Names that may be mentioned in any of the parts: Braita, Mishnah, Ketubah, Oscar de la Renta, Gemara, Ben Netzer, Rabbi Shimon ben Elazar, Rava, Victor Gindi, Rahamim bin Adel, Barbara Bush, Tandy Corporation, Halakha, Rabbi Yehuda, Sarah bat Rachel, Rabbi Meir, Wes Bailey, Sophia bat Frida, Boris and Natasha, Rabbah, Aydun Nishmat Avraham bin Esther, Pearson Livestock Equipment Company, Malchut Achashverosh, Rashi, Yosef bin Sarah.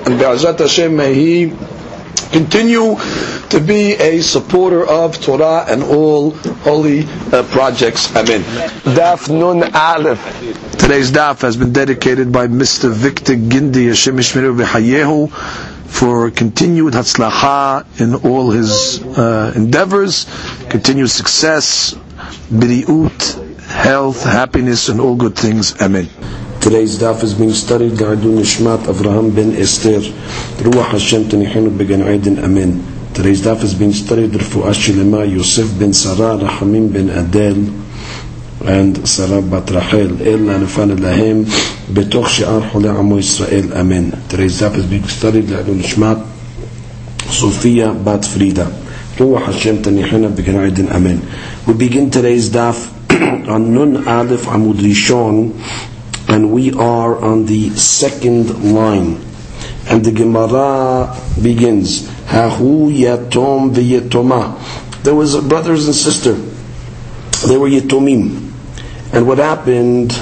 And Be'ezrat Hashem, may he continue to be a supporter of Torah and all holy projects. Amen. Daf Nun Aleph. Today's daf has been dedicated by Mr. Victor Gindi, Hashem Yishmeru v'Hayehu, for continued hatzlacha in all his endeavors, continued success, biriut, health, happiness, and all good things. Amen. Today's daf is being studied by Aydun Nishmat Avraham bin Esther. Ruach Hashem tenichenu began Aydin. Amen. Today's daf is being studied by Refuah Shlema Yosef bin Sarah, Rahamim bin Adel, and Sarah bat Rachel. Ella nefan lahem betoch she'ar chole amo Yisrael. Amen. Today's daf is being studied by Aydun Nishmat Sophia bat Frida. Ruach Hashem tenichenu began Aydin. Amen. We begin today's daf on Nun Aleph Amud Rishon. And we are on the second line. And the Gemara begins, Hahu yatom v'yatoma. There was brothers and sister. They were yatomim. And what happened,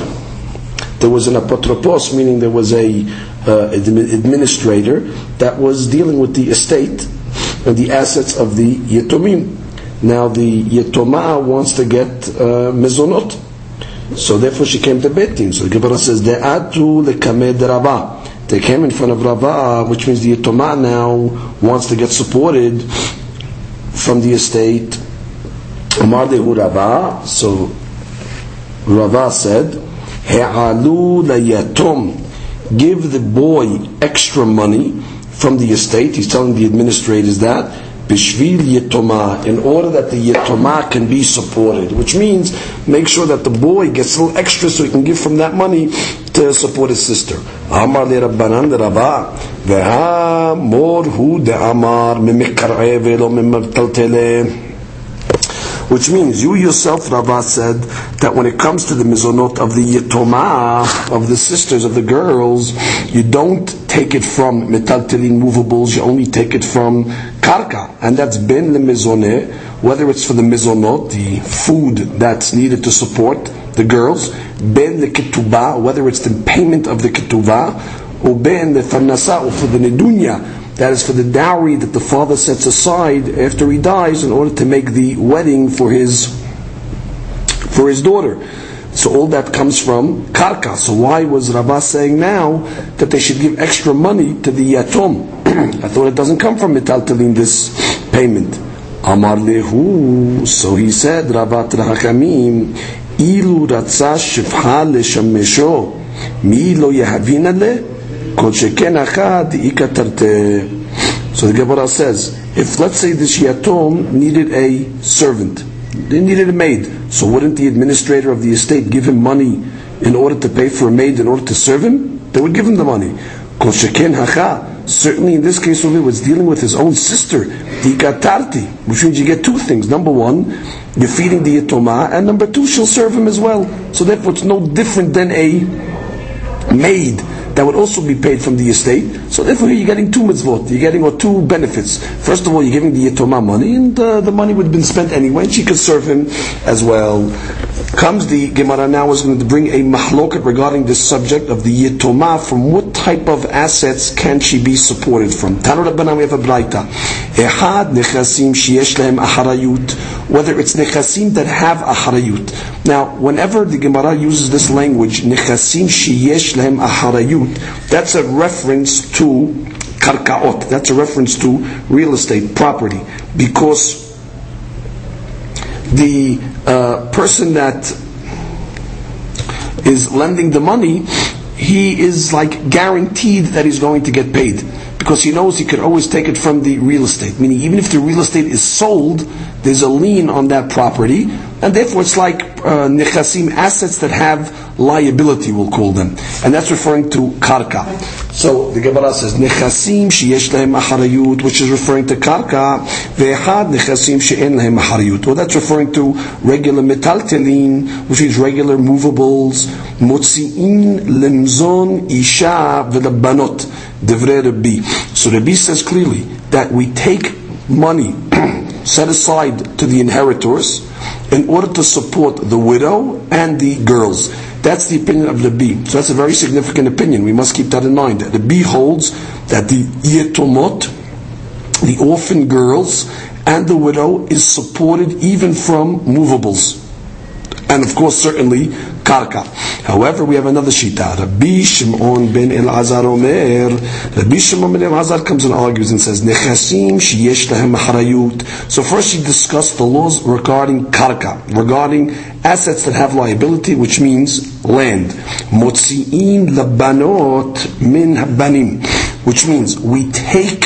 there was an apotropos, meaning there was a administrator that was dealing with the estate and the assets of the yatomim. Now the yatoma wants to get mezonot. So therefore she came to Beit Din. So the Gemara says, they came in front of Rabbah, which means the Yatoma now wants to get supported from the estate. So Rava said, give the boy extra money from the estate. He's telling the administrators that. Bishvil Yetoma, in order that the Yetoma can be supported, which means make sure that the boy gets a little extra so he can give from that money to support his sister. Amar le Rabbanan de Rabbah, veha morhu de amar mimikar'e velo mimarteltele. Which means, you yourself, Rava, said that when it comes to the mizonot of the Yetoma, of the sisters, of the girls, you don't take it from metaltelin movables, you only take it from karka. And that's ben le mizoneh, whether it's for the mizonot, the food that's needed to support the girls, ben le ketubah, whether it's the payment of the ketubah, or ben le farnasa, or for the nedunya. That is for the dowry that the father sets aside after he dies in order to make the wedding for his daughter. So all that comes from karka. So why was Rabbah saying now that they should give extra money to the yatom? I thought it doesn't come from metaltelin, this payment. Amar lehu. So he said, Rabbah Trahakamim, ilu ratza shifha leshamesho, mi lo yehavina le. So the Gemara says, if let's say this yatom needed a servant, they needed a maid, so wouldn't the administrator of the estate give him money in order to pay for a maid in order to serve him? They would give him the money. Certainly in this case he was dealing with his own sister, which means you get two things. Number one, you're feeding the yatoma, and number two, she'll serve him as well. So therefore it's no different than a maid that would also be paid from the estate. So therefore you're getting two mitzvot, you're getting two benefits. First of all, you're giving the yetoma money, and the money would have been spent anyway, and she could serve him as well. Comes the Gemara now is going to bring a mahloket regarding this subject of the yetoma, from what type of assets can she be supported from. Tanu Rabbanan, we have a braita. Ehad nechasim sheyesh lehem acharayut, whether it's nechasim that have acharayut. Now, whenever the Gemara uses this language, nechasim sheyesh lehem acharayut, that's a reference to karkaot. That's a reference to real estate, property. Because the person that is lending the money, he is like guaranteed that he's going to get paid. because he knows he can always take it from the real estate. Meaning, even if the real estate is sold, there's a lien on that property, and therefore it's like nechasim, assets that have liability, we'll call them. And that's referring to karka. So the Gemara says, nechasim sheyesh lahem acharayut, which is referring to karka, ve'echad nechasim she'en lahem acharayut. Well, that's referring to regular metaltelin, which is regular movables, motzi'in lemzon isha v'labanot, divrei Rabbi. So Rabbi says clearly that we take money set aside to the inheritors in order to support the widow and the girls. That's the opinion of Rabbi. So that's a very significant opinion. We must keep that in mind. That Rabbi holds that the yetomot, the orphan girls, and the widow is supported even from movables. And of course, certainly, karka. However, we have another shita. Rabbi Shimon ben Elazar Omer. Rabbi Shimon ben Elazar comes and argues and says, Nechasim sheyesh lahem harayut. So first he discussed the laws regarding karka, regarding assets that have liability, which means land. Motzi'in labanot min habanim, which means we take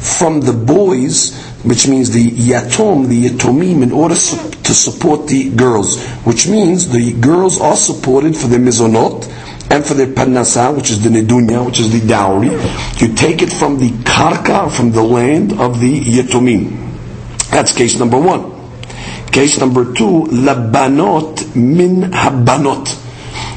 from the boys, which means the yatom, the yatomim, in order to support the girls, which means the girls are supported for their mizonot and for their panasa, which is the nedunya, which is the dowry. You take it from the karka, from the land of the yatomim. That's case number one. Case number two, labanot min habanot,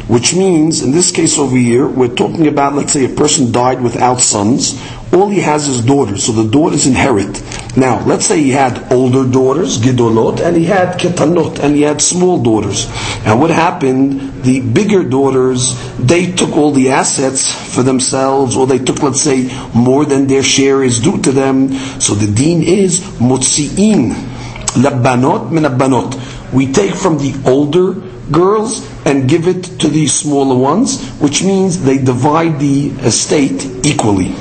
which means, in this case over here, we're talking about, let's say, a person died without sons. All he has is daughters, so the daughters inherit. Now, let's say he had older daughters, gidolot, and he had ketanot, and he had small daughters. And what happened? The bigger daughters, they took all the assets for themselves, or they took, let's say, more than their share is due to them. So the deen is, motzi'in labanot min abanot. We take from the older girls and give it to the smaller ones, which means they divide the estate equally.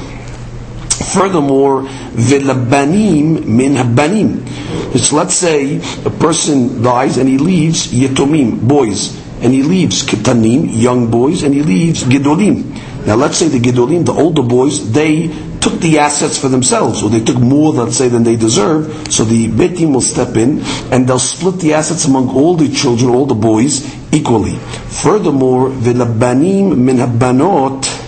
Furthermore, v'labanim min habanim. So let's say a person dies and he leaves yetomim, boys, and he leaves ketanim, young boys, and he leaves gedolim. Now let's say the gedolim, the older boys, they took the assets for themselves, or they took more, let's say, than they deserve, so the betim will step in, and they'll split the assets among all the children, all the boys, equally. Furthermore, v'labanim min habanot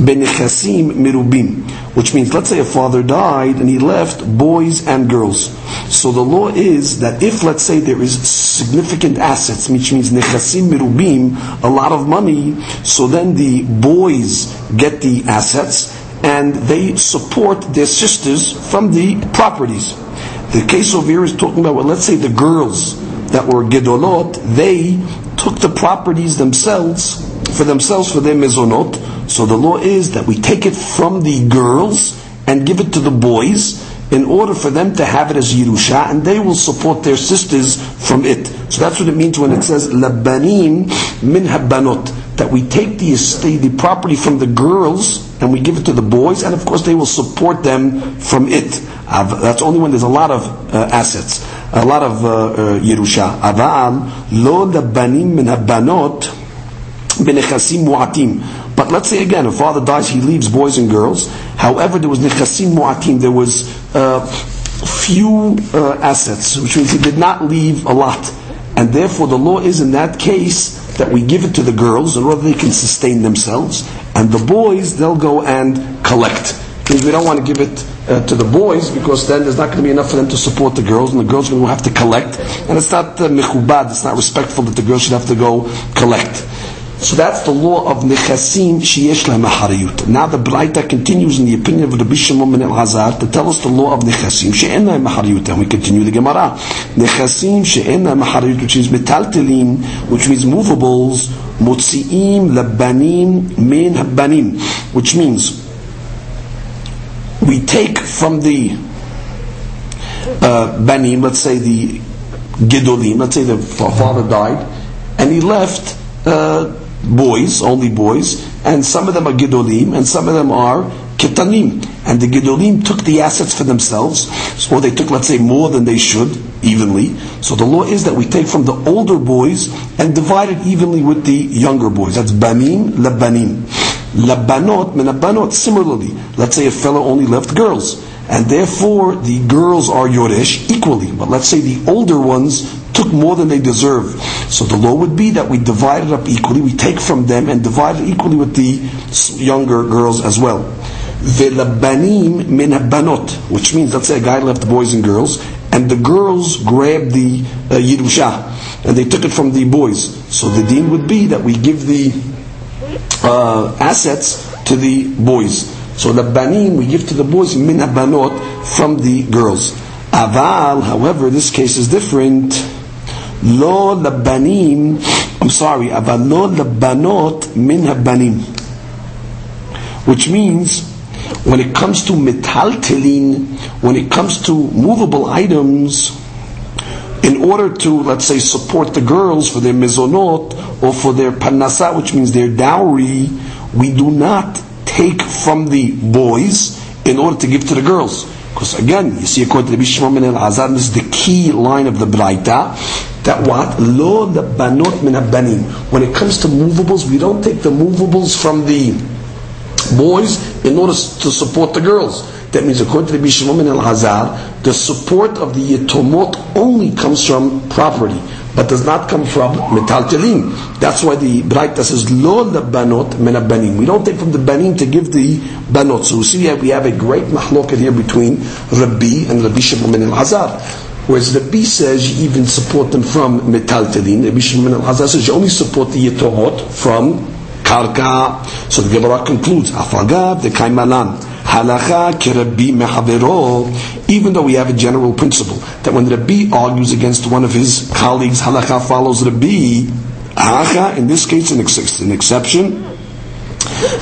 benechasim merubim, which means, let's say a father died and he left boys and girls. So the law is that if, let's say, there is significant assets, which means nechasim merubim, a lot of money, so then the boys get the assets and they support their sisters from the properties. The case over here is talking about, well, let's say the girls that were gedolot, they took the properties themselves for their mezonot. So the law is that we take it from the girls and give it to the boys in order for them to have it as Yerusha, and they will support their sisters from it. So that's what it means when it says labanim min habanot, that we take the estate, the property from the girls, and we give it to the boys, and of course they will support them from it. That's only when there's a lot of assets, a lot of Yerusha. Aval lo labanim min habanot benechasim mu'atim. But let's say again, a father dies, he leaves boys and girls. However, there was nechasim mu'atim. There was few assets, which means he did not leave a lot. And therefore, the law is in that case that we give it to the girls in order they can sustain themselves. And the boys, they'll go and collect. Because we don't want to give it to the boys, because then there's not going to be enough for them to support the girls, and the girls are going to have to collect. And it's not mechubad, it's not respectful that the girls should have to go collect. So that's the law of nechasim sheyesh lahem harayut. Now the Braita continues in the opinion of Rabbi Shimon ben Elazar to tell us the law of nechasim she'en lahem harayut. And we continue the Gemara. Nechasim she'en lahem harayut, which means metaltelim, which means movables, motzi'im labanim min habanim, which means we take from the banim, let's say the gedolim, let's say the father died, and he left boys, only boys, and some of them are Gedolim, and some of them are Ketanim. And the Gedolim took the assets for themselves, or they took, let's say, more than they should, evenly. So the law is that we take from the older boys and divide it evenly with the younger boys. That's Banim, Labanim. Labanot menabanot. Similarly, let's say a fellow only left girls, and therefore the girls are yoresh equally. But let's say the older ones took more than they deserve. So the law would be that we divide it up equally. We take from them and divide it equally with the younger girls as well. Ve'labanim menabanot, which means let's say a guy left boys and girls, and the girls grabbed the Yirusha, and they took it from the boys. So the deen would be that we give the assets to the boys. So the banim we give to the boys, min habanot, from the girls. Aval, however, this case is different. Lo labanim, aval lo labanot min habanim. Which means, when it comes to metaltelin, when it comes to movable items, in order to, let's say, support the girls for their mezonot or for their panasa, which means their dowry, we do not take from the boys in order to give to the girls. Because again, you see, according to Rabbi Shimon ben Elazar, this is the key line of the Braita, that what? Lo labanot min habanim. When it comes to movables, we don't take the movables from the boys in order to support the girls. That means according to Rabbi Shimon ben Elazar, the support of the Yetomot only comes from property, but does not come from metaltelin. That's why the Braita says, Lo labanot menabanim. We don't take from the banim to give the banot. So we see that we have a great mahloket here between Rabbi and Rabbi Shimon ben Elazar. Whereas Rabbi says you even support them from metaltelin. Rabbi Shimon ben Elazar says you only support the Yetomot from karka. So the Gemara concludes, Afagav de Kaimalan. Even though we have a general principle that when Rabbi argues against one of his colleagues, halakha follows Rabbi. Halakha, in this case, an exception.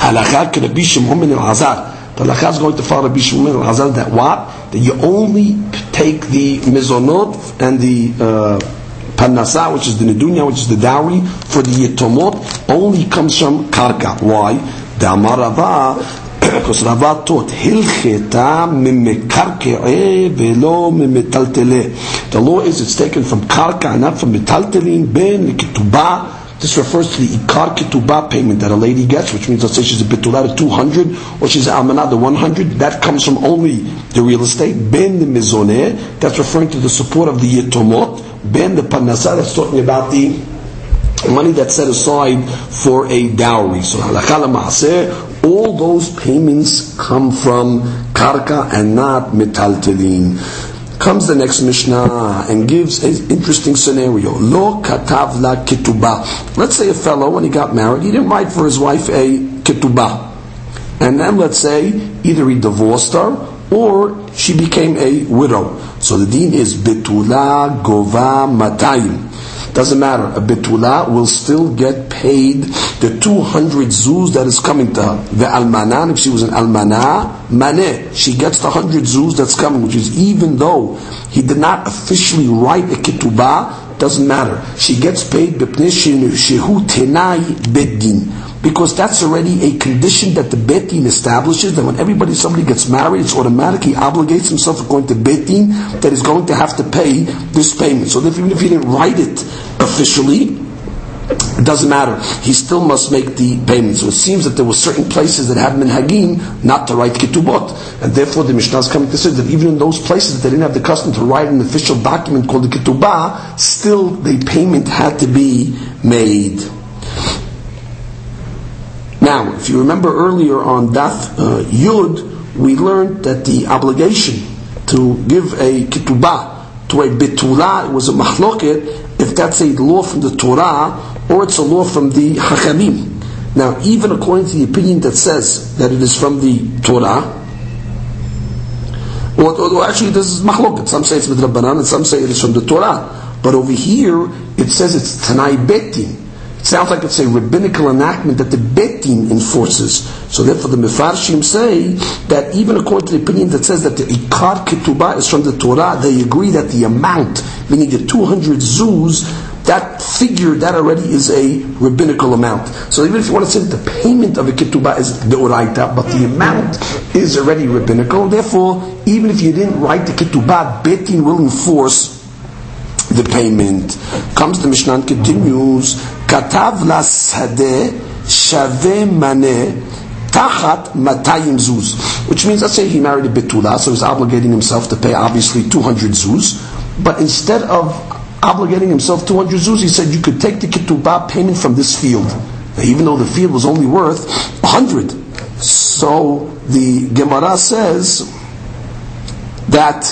Halakha k'Rabbi Shimon ben Elazar. The halakha is going to follow Rabbi Shimon ben Elazar that what? That you only take the mezonot and the panasa, which is the nedunya, which is the dowry, for the yetomot, only comes from karka. Why? D'amar Rava. Because Rava taught, the law is it's taken from karka and not from metaltelin. Ben ketubah. This refers to the ikar ketubah payment that a lady gets, which means let's say she's a betulah 200, or she's an amanah 100. That comes from only the real estate. Ben the mezoneh. That's referring to the support of the yetomot. Ben the panasah. That's talking about the money that's set aside for a dowry. So halakha lemaaseh, all those payments come from karka and not metaltelin. Comes the next Mishnah and gives an interesting scenario. Lo katav la ketubah. Let's say a fellow, when he got married, he didn't write for his wife a ketubah. And then let's say either he divorced her or she became a widow. So the deen is betula gova matayim. Doesn't matter. A betulah will still get paid the 200 zuz that is coming to her. The almanah, if she was an almanah, maneh, she gets the 100 zuz that's coming, which is even though he did not officially write a ketubah, doesn't matter. She gets paid b'pnei shehu tenai beddin, because that's already a condition that the beddin establishes, that when somebody gets married, it's automatically obligates himself according to beddin that he's going to have to pay this payment. So even if he didn't write it officially, it doesn't matter. He still must make the payments. So it seems that there were certain places that had minhagim not to write ketubot, and therefore the Mishnah is coming to say that even in those places that they didn't have the custom to write an official document called the ketubah, still the payment had to be made. Now, if you remember earlier on Daf Yud, we learned that the obligation to give a ketubah to a betulah was a mahloket, if that's a law from the Torah or it's a law from the Hachamim. Now, even according to the opinion that says that it is from the Torah, or actually this is machloket. Some say it's with Rabbanan and some say it is from the Torah. But over here, it says it's Tanai Betin. It sounds like it's a rabbinical enactment that the Betin enforces. So therefore the Mefarshim say that even according to the opinion that says that the Ikar Ketubah is from the Torah, they agree that the amount, meaning the 200 zuz, that figure, that already is a rabbinical amount. So even if you want to say that the payment of a ketubah is deoraita, but the amount is already rabbinical, therefore, even if you didn't write the ketubah, Betin will enforce the payment. Comes the Mishnah and continues, Katav la sadeh Shaveh Maneh Tachat 200 Zuz. Which means, let's say he married a Betula, so he's obligating himself to pay obviously 200 Zuz. But instead of obligating himself 200 Zuz, he said you could take the Ketubah payment from this field. Even though the field was only worth 100. So the Gemara says that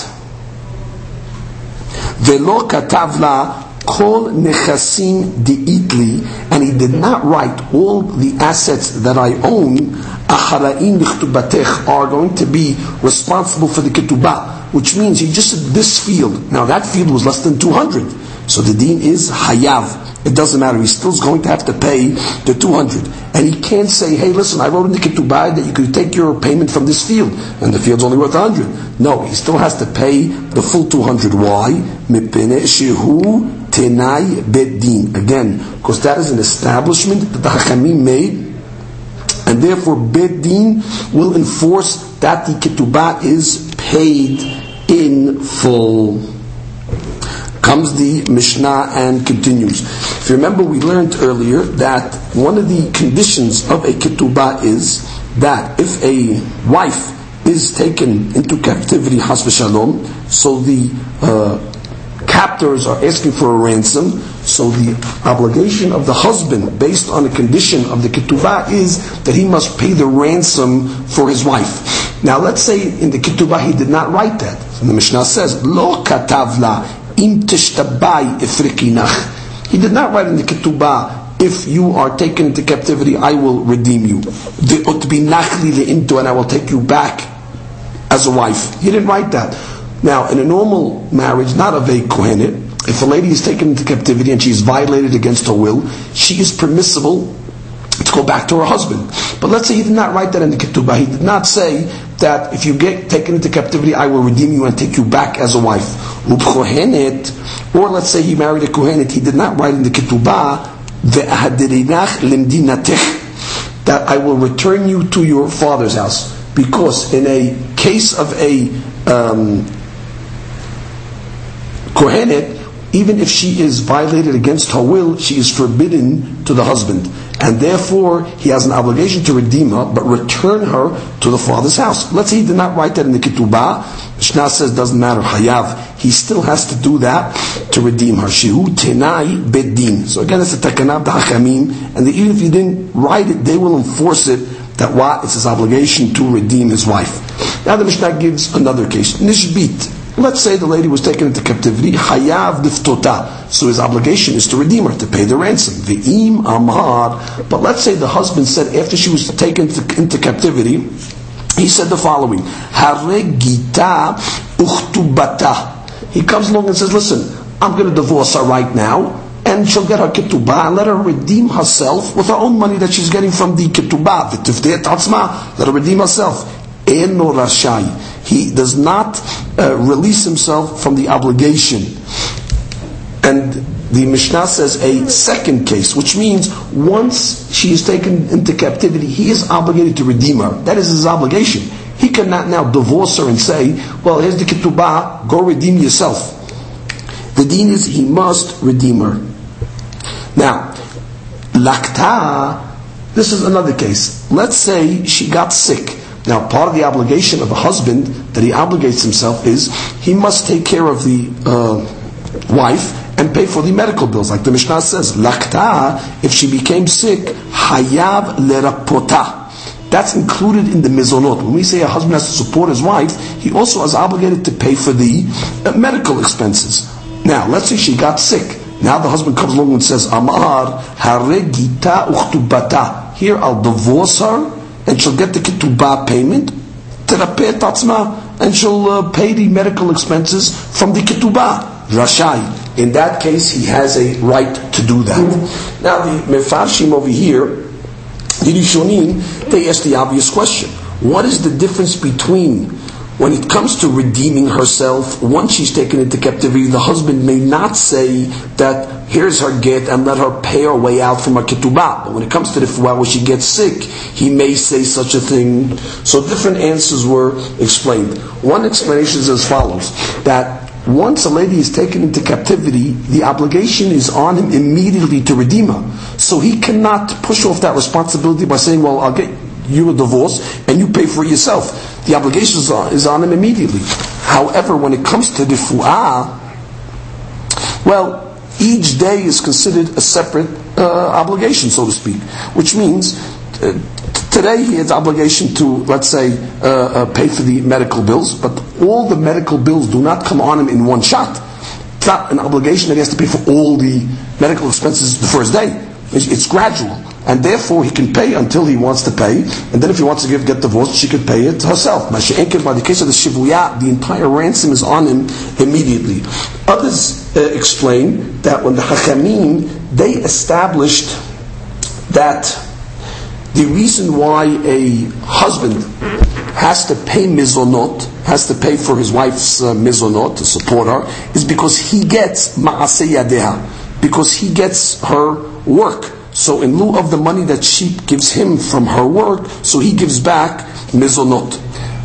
Velo Katavla Kol Nechasim Di'itli, and he did not write all the assets that I own Acharaim Niktubatech are going to be responsible for the Ketubah, which means he just said this field. Now that field was less than 200, so the deen is Hayav. It doesn't matter. He's still going to have to pay the 200. And he can't say, hey, listen, I wrote in the Ketubah that you could take your payment from this field, and the field's only worth 100. No, he still has to pay the full 200. Why? Mipene shehu tenai bedin. Again, because that is an establishment that the Hachamim made, and therefore bedin will enforce that the Ketubah is paid in full. Comes the Mishnah and continues. If you remember, we learned earlier that one of the conditions of a ketubah is that if a wife is taken into captivity, chas v'shalom, so the captors are asking for a ransom, so the obligation of the husband based on the condition of the ketubah is that he must pay the ransom for his wife. Now let's say in the ketubah he did not write that. So the Mishnah says, lo katavla im tishtabai ifrikinach. He did not write in the ketubah, if you are taken into captivity, I will redeem you. Ve'otbinach li le'into, and I will take you back as a wife. He didn't write that. Now, in a normal marriage, not of a kohenet, if a lady is taken into captivity and she is violated against her will, she is permissible to go back to her husband. But let's say he did not write that in the ketubah. He did not say that if you get taken into captivity, I will redeem you and take you back as a wife. Or let's say he married a kohenet. He did not write in the ketubah that I will return you to your father's house, because in a case of a kohenet, even if she is violated against her will, she is forbidden to the husband. And therefore, he has an obligation to redeem her, but return her to the father's house. Let's say he did not write that in the ketubah. Mishnah says, doesn't matter, hayav. He still has to do that to redeem her. Shehu tenai bedin. So again, it's a takanab da hachamim, and even if he didn't write it, they will enforce it, that what? It's his obligation to redeem his wife. Now the Mishnah gives another case. Nishbit. Let's say the lady was taken into captivity, hayav diftota. So his obligation is to redeem her, to pay the ransom. Ve'im amar. But let's say the husband said, after she was taken into captivity, he said the following: Haregita uchtubata. He comes along and says, listen, I'm going to divorce her right now, and she'll get her ketubah, and let her redeem herself with her own money that she's getting from the ketubah. V'tifdei tatzma. Let her redeem herself. Eno rashai. He does not release himself from the obligation. And the Mishnah says a second case, which means once she is taken into captivity, he is obligated to redeem her. That is his obligation. He cannot now divorce her and say, well, here's the ketubah, go redeem yourself. The deen is he must redeem her. Now, lakta, this is another case. Let's say she got sick. Now, part of the obligation of a husband that he obligates himself is he must take care of the wife and pay for the medical bills. Like the Mishnah says, lakta, if she became sick, hayav lerapota. That's included in the mezonot. When we say a husband has to support his wife, he also is obligated to pay for the medical expenses. Now, let's say she got sick. Now the husband comes along and says, amar haregita uchtubata. Here, I'll divorce her, and she'll get the ketubah payment, and she'll pay the medical expenses from the ketubah. Rashai. In that case, he has a right to do that. Now, the mefarshim over here, the Rishonim, they ask the obvious question: what is the difference between when it comes to redeeming herself, once she's taken into captivity, the husband may not say that here's her get and let her pay her way out from her ketubah. But when it comes to the fuah where she gets sick, he may say such a thing. So different answers were explained. One explanation is as follows, that once a lady is taken into captivity, the obligation is on him immediately to redeem her. So he cannot push off that responsibility by saying, well, I'll get you a divorce and you pay for it yourself. The obligation is on him immediately. However, when it comes to refuah, well, each day is considered a separate obligation, so to speak. Which means, today he has obligation to, let's say, pay for the medical bills, but all the medical bills do not come on him in one shot. It's not an obligation that he has to pay for all the medical expenses the first day. It's gradual. And therefore he can pay until he wants to pay, and then if he wants to get divorced, she could pay it herself. By the case of the shivuya, the entire ransom is on him immediately. Others explain that when the Hachamim, they established that the reason why a husband has to pay mizonot, has to pay for his wife's mizonot to support her, is because he gets ma'aseh yadeha, because he gets her work. So in lieu of the money that she gives him from her work, so he gives back mizonot.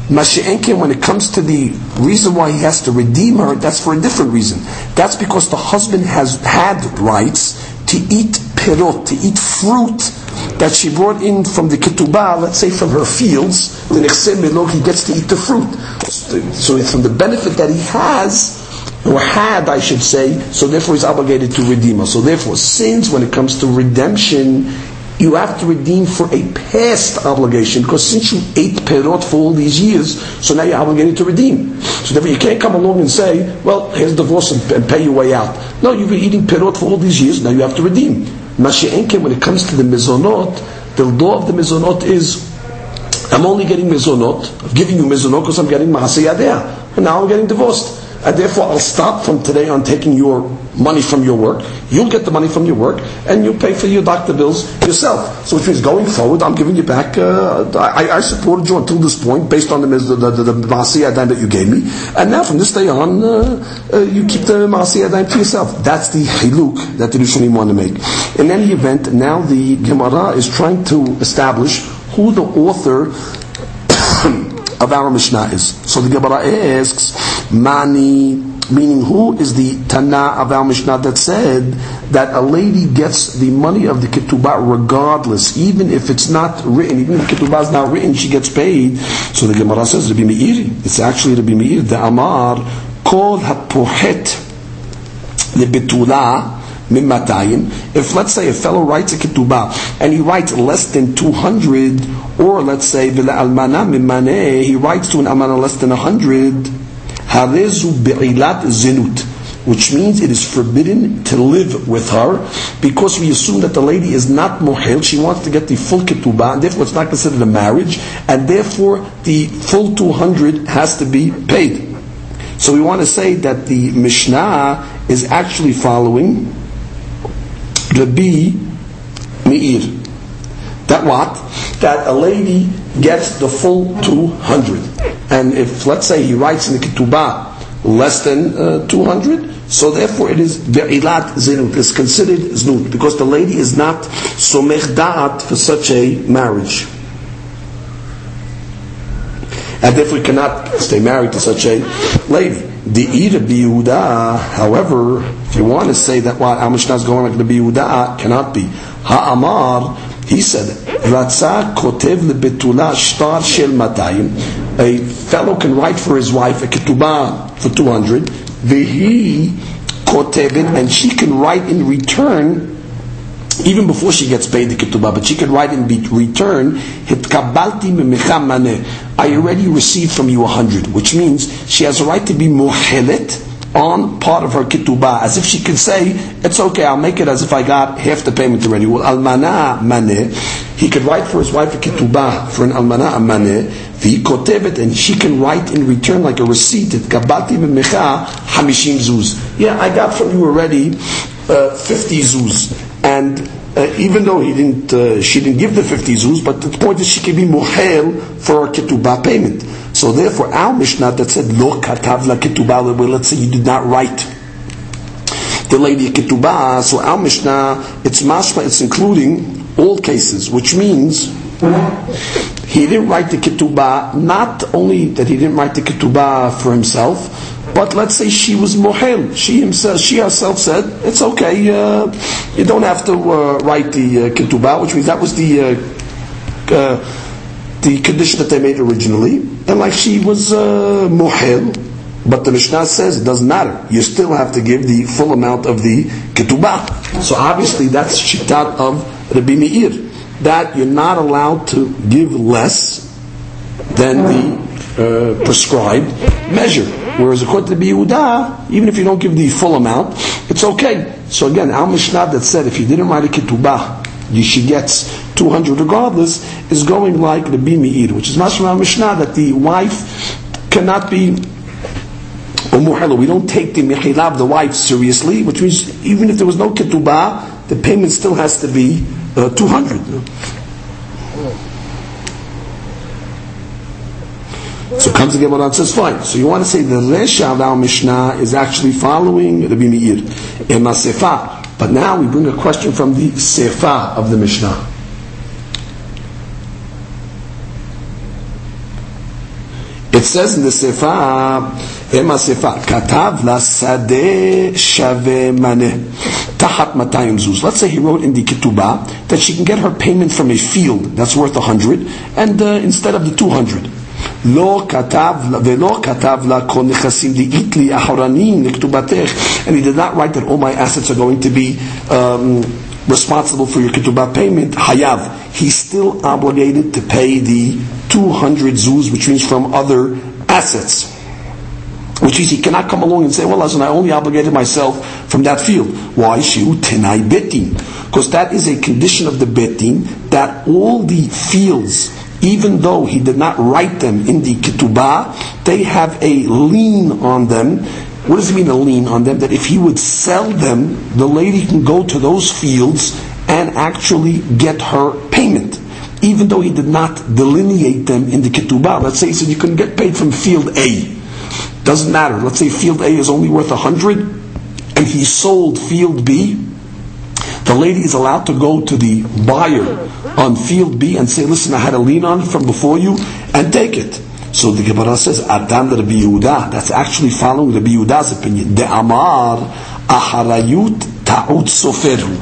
Mashi'enkim, when it comes to the reason why he has to redeem her, that's for a different reason. That's because the husband has had rights to eat pirot, to eat fruit that she brought in from the ketubah, let's say from her fields. The next milog, he gets to eat the fruit. So from the benefit that he has, or had, I should say, so therefore he's obligated to redeem her. So therefore, since when it comes to redemption, you have to redeem for a past obligation, because since you ate perot for all these years, so now you're obligated to redeem. So therefore you can't come along and say, well, here's divorce and pay your way out. No, you've been eating perot for all these years, now you have to redeem. Mashi'enke, when it comes to the mezonot, the law of the mezonot is, I'm only getting mezonot, I'm giving you mezonot because I'm getting ma'aseh yadeh, and now I'm getting divorced. And therefore I'll stop from today on taking your money from your work. You'll get the money from your work, and you'll pay for your doctor bills yourself. So which means going forward, I'm giving you back, I supported you until this point, based on the Maaseh Yadayim that you gave me, and now from this day on, you keep the Maaseh Yadayim to yourself. That's the Hiluk that the Rishonim want to make. In any event, now the Gemara is trying to establish who the author of our Mishnah is. So the Gemara asks, Mani, meaning who is the Tana of our Mishnah that said that a lady gets the money of the Ketubah regardless, even if it's not written, even if the Ketubah is not written, she gets paid. So the Gemara says, Rabbi Meir, it's actually Rabbi Meir, the Amar, Kol HaPohet LeBetula Mimatayim. If let's say a fellow writes a Ketubah and he writes less than 200, or let's say Bila Almana Mimane, he writes to an Almana less than 100. Harezu be'ilat zinut, which means it is forbidden to live with her, because we assume that the lady is not mohel, she wants to get the full ketubah, and therefore it's not considered a marriage, and therefore the full 200 has to be paid. So we want to say that the Mishnah is actually following Rabbi Meir. That what? That a lady gets the full 200. And if, let's say, he writes in the Ketubah less than 200, so therefore it is Ve'ilat Zinut, is considered Zinut, because the lady is not Somech Da'at for such a marriage. And therefore he cannot stay married to such a lady. De'i Rabbi Yehuda, however, if you want to say that what our Mishnah is going like Rabbi Yehuda, cannot be. Ha'amar, he said, Ratza Kotev Lebetula Shtar Shel Matayim. A fellow can write for his wife a ketubah for 200, vehi kotevin, and she can write in return, even before she gets paid the ketubah, but she can write in return, hitkabalti memecha maneh, I already received from you 100, which means she has a right to be muhelet on part of her ketubah, as if she could say, it's okay, I'll make it as if I got half the payment already. Well, almana maneh, he could write for his wife a ketubah for an almana amaneh, v'ikotebet, and she can write in return like a receipt, et kabati memecha 50 zuz. Yeah, I got from you already 50 zuz, and even though she didn't give the 50 zuz, but the point is she can be mohel for her ketubah payment. So therefore, our Mishnah that said lo katav la ketubah, well, let's say you did not write the lady ketubah, so our Mishnah, it's mashma, it's including all cases, which means he didn't write the ketubah, not only that he didn't write the ketubah for himself, But let's say she was mohel. She herself said, it's okay, you don't have to write the ketubah, which means that was the condition that they made originally. And like she was mohel, but the Mishnah says it doesn't matter. You still have to give the full amount of the ketubah. So obviously that's shittat of Rabbi Meir, that you're not allowed to give less than the prescribed measure. Whereas according to Rabbi Yehuda, even if you don't give the full amount, it's okay. So again, our Mishnah that said if you didn't write a ketubah, she gets 200 regardless, is going like Rabbi Meir, which is mashma our Mishnah that the wife cannot be umuhela. We don't take the mihilab, the wife, seriously, which means even if there was no ketubah, the payment still has to be 200. So comes the Gemara and says, fine. So you want to say the Resha of our Mishnah is actually following Rabbi Meir in Masefah. But now we bring a question from the Sefah of the Mishnah. It says in the Sefah, Ema Sefah, Katav la Sadeh Shave Maneh, Tahat Matayim Zuz. Let's say he wrote in the Ketubah that she can get her payment from a field that's worth 100, and instead of the 200. Lo katav velo katav la kol nechasim diitli achoranim nektubatech, and he did not write that all my assets are going to be responsible for your ketubah payment. Hayav, he's still obligated to pay the 200 zuz, which means from other assets. Which means he cannot come along and say, well, listen, I only obligated myself from that field. Why? Shi'u tenai betin. Because that is a condition of the betin, that all the fields, even though he did not write them in the ketubah, they have a lien on them. What does it mean, a lien on them? That if he would sell them, the lady can go to those fields and actually get her payment, even though he did not delineate them in the ketubah. Let's say he said you can get paid from field A. Doesn't matter. Let's say field A is only worth 100, and he sold field B. The lady is allowed to go to the buyer on field B and say, listen, I had a lien on from before you, and take it. So the Gemara says, Adan Rabbi Yehuda, that's actually following Rabbi Yehuda's opinion. De Amar Aharayut Ta'ut Soferu.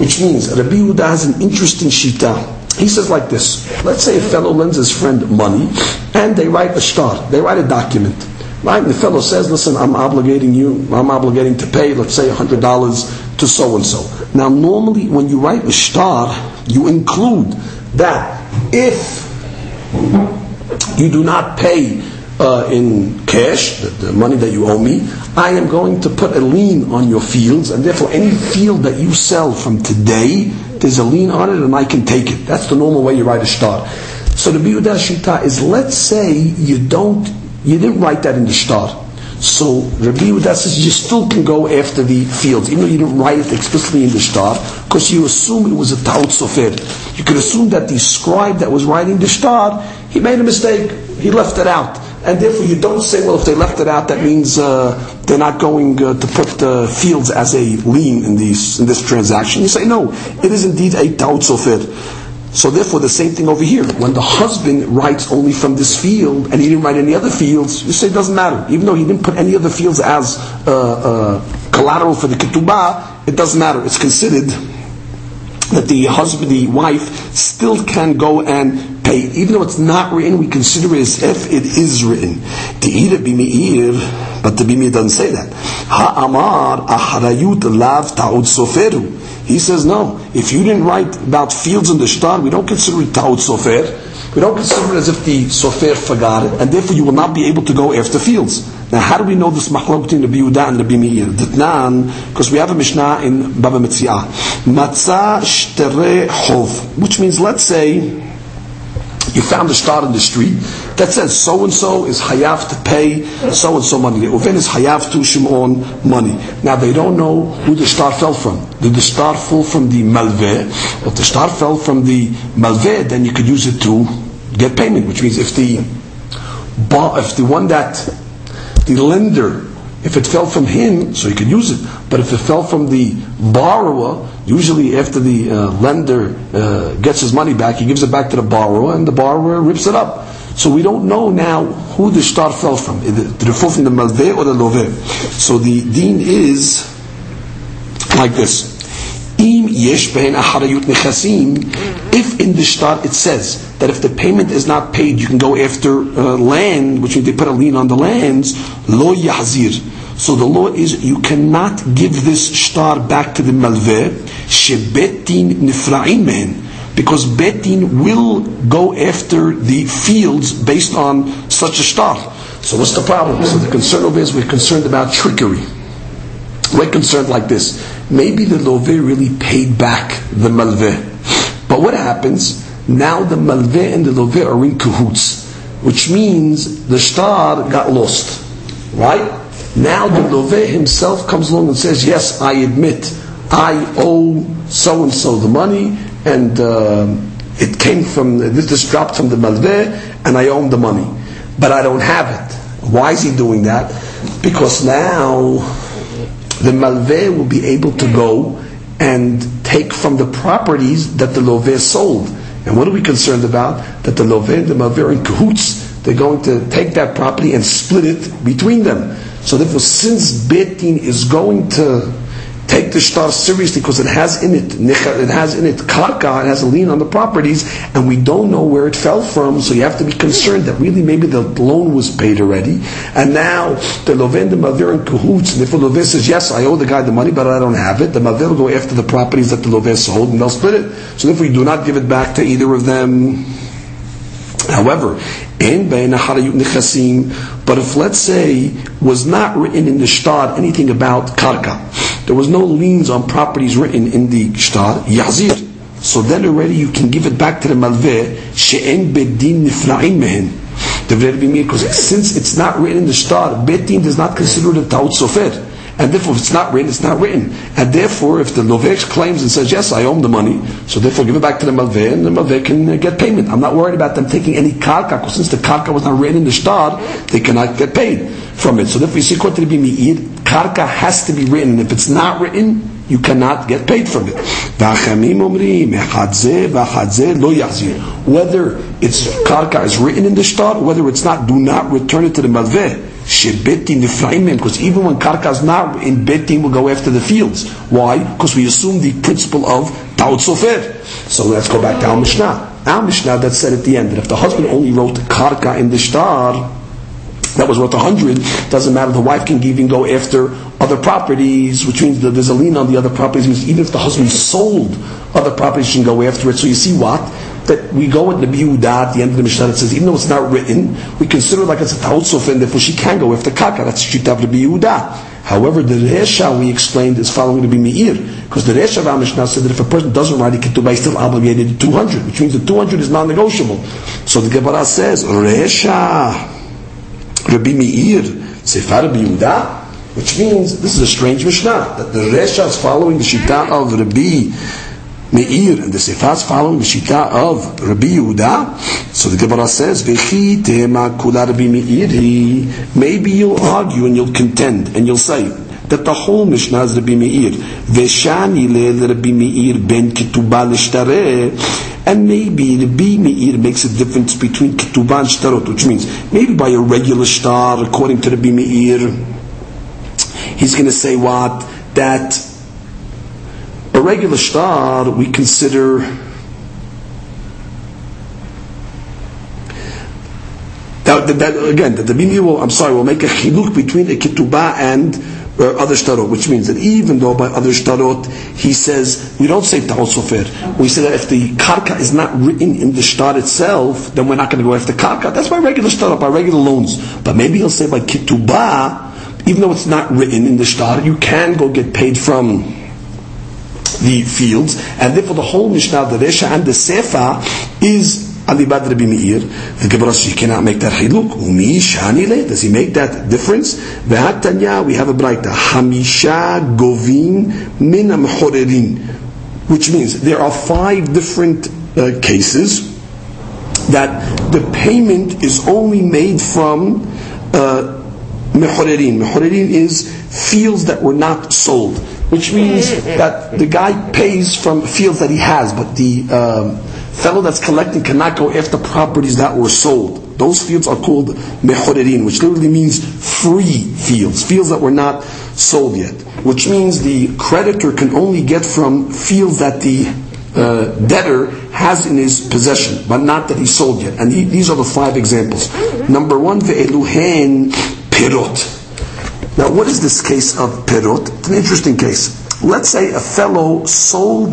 Which means, Rabbi Yehuda has an interesting shita. He says like this, let's say a fellow lends his friend money, and they write a shtar, they write a document. Right? And the fellow says, listen, I'm obligating to pay, let's say $100 to so-and-so. Now normally when you write a shtar, you include that if you do not pay in cash, the money that you owe me, I am going to put a lien on your fields, and therefore any field that you sell from today, there's a lien on it and I can take it. That's the normal way you write a shtar. So the Biyudah Shita is, let's say you didn't write that in the shtar. So Rabbi Yehuda says you still can go after the fields, even though you didn't write it explicitly in the shtar, because you assume it was a ta'ut sofer. You could assume that the scribe that was writing the shtar, he made a mistake, he left it out. And therefore you don't say, well, if they left it out, that means they're not going to put the fields as a lien in this transaction. You say, no, it is indeed a ta'ut sofer. So therefore, the same thing over here. When the husband writes only from this field, and he didn't write any other fields, you say it doesn't matter. Even though he didn't put any other fields as collateral for the ketubah, it doesn't matter. It's considered that the wife, still can go and pay. Even though it's not written, we consider it as if it is written. But the Bimir doesn't say that. Ha'amar aharayut lav ta'ud soferu. He says, no, if you didn't write about fields in the shtar, we don't consider it ta'ud sofer. We don't consider it as if the sofer forgot it, and therefore you will not be able to go after fields. Now, how do we know this machlok between Rabbi Yehuda and Rabbi Meir? Ditnan, because we have a Mishnah in Bava Metziah. Matzah shtere chov, which means, let's say, you found a shtar in the street that says so-and-so is hayav to pay so-and-so money. The uven is hayav to Shimon money. Now they don't know who the shtar fell from. Did the shtar fall from the malveh? If the shtar fell from the malveh, then you could use it to get payment, which means if it fell from him, so you could use it. But if it fell from the borrower, usually after the lender gets his money back, he gives it back to the borrower, and the borrower rips it up. So we don't know now who the star fell from, the fall from the Malveh or the Loveh. So the deen is like this. If in the shtar it says that if the payment is not paid, you can go after land, which means they put a lien on the lands, lo yahzir. So the law is you cannot give this shtar back to the malveh, shebetin nifra'in men, because betin will go after the fields based on such a shtar. So what's the problem? So the concern over is we're concerned about trickery. We're concerned like this. Maybe the loveh really paid back the malveh. But what happens? Now the malveh and the loveh are in cahoots, which means the shtar got lost. Right? Now the loveh himself comes along and says, yes, I admit, I owe so-and-so the money, and it came from, this is dropped from the malveh, and I owe him the money. But I don't have it. Why is he doing that? Because now the malveh will be able to go and take from the properties that the loveh sold. And what are we concerned about? That the loveh and the malveh are in cahoots. They're going to take that property and split it between them. So therefore, since Betin is going to take the shtar seriously because it has in it karka, it has a lien on the properties, and we don't know where it fell from, so you have to be concerned that really maybe the loan was paid already, and now the loveh and the malveh are in cahoots, and therefore the loveh says, yes, I owe the guy the money, but I don't have it. The malveh will go after the properties that the loveh sold, and they'll split it. So therefore you do not give it back to either of them. However, but if, let's say, was not written in the shtar anything about karka, there was no liens on properties written in the shtar, yahzir. So then already you can give it back to the malveh, she'en bedin nifra'in mehen. Because since it's not written in the shtar, bedin does not consider it a ta'ut sofer. And therefore, if it's not written, it's not written. And therefore, if the Lovech claims and says, yes, I owe him the money, so therefore give it back to the Malveh, and the Malveh can get payment. I'm not worried about them taking any karka, because since the karka was not written in the shtar, they cannot get paid from it. So therefore, you see, karka has to be written. If it's not written, you cannot get paid from it. Whether it's karka is written in the shtar, whether it's not, do not return it to the Malveh. Because even when karka is not in betin, we'll go after the fields. Why? Because we assume the principle of ta'ut sofer. So let's go back to our Mishnah. Our Mishnah that said at the end that if the husband only wrote karka in the shtar, that was worth 100, doesn't matter, the wife can even go after other properties, which means that there's a lien on the other properties. It means even if the husband sold other properties, she can go after it. So you see what? That we go with Rabbi Yehuda at the end of the Mishnah that says, even though it's not written, we consider it like it's a ta'ut sofer, and therefore she can go after karka. That's the shita of Rabbi Yehuda. However, the Resha we explained is following Rabbi Meir, because the Resha of our Mishnah said that if a person doesn't write a ketubah, he's still obligated to 200, which means the 200 is non-negotiable. So the Gemara says, Resha, Rabbi Meir, Sefar Rabbi Yehuda, which means this is a strange Mishnah, that the Resha is following the shita of Rabbi Meir, and the Sefer is following the shita of Rabbi Yehuda. So the Gemara says, maybe you'll argue and you'll contend and you'll say that the whole Mishnah is Rabbi Meir. And maybe the B Meir makes a difference between Ketubah and Shtarot, which means maybe by a regular shtar, according to Rabbi Meir, he's going to say what? That a regular shtar, we consider that again, that the Bimir will make a chiluk between a ketubah and other shtarot, which means that even though by other shtarot, he says, we don't say ta'ut sofer. We say that if the karka is not written in the shtar itself, then we're not going to go after karka. That's by regular shtarot, by regular loans. But maybe he'll say by ketubah, even though it's not written in the shtar, you can go get paid from the fields, and therefore the whole Mishnah, the Resha and the Sefa is Alibad Rabbi Meir. The Gemara says you cannot make that chiluk. Umi shanile, does he make that difference? V'hatanya, we have a braita hamisha govim min amchorerin, which means there are 5 different cases that the payment is only made from mechorerin. Mechorerin is fields that were not sold, which means that the guy pays from fields that he has, but the fellow that's collecting cannot go after properties that were sold. Those fields are called mechorerin, which literally means free fields, fields that were not sold yet, which means the creditor can only get from fields that the debtor has in his possession, but not that he sold yet. And these are the five examples. Number one, ve'eluhen pirot. Now, what is this case of pirot? It's an interesting case. Let's say a fellow sold,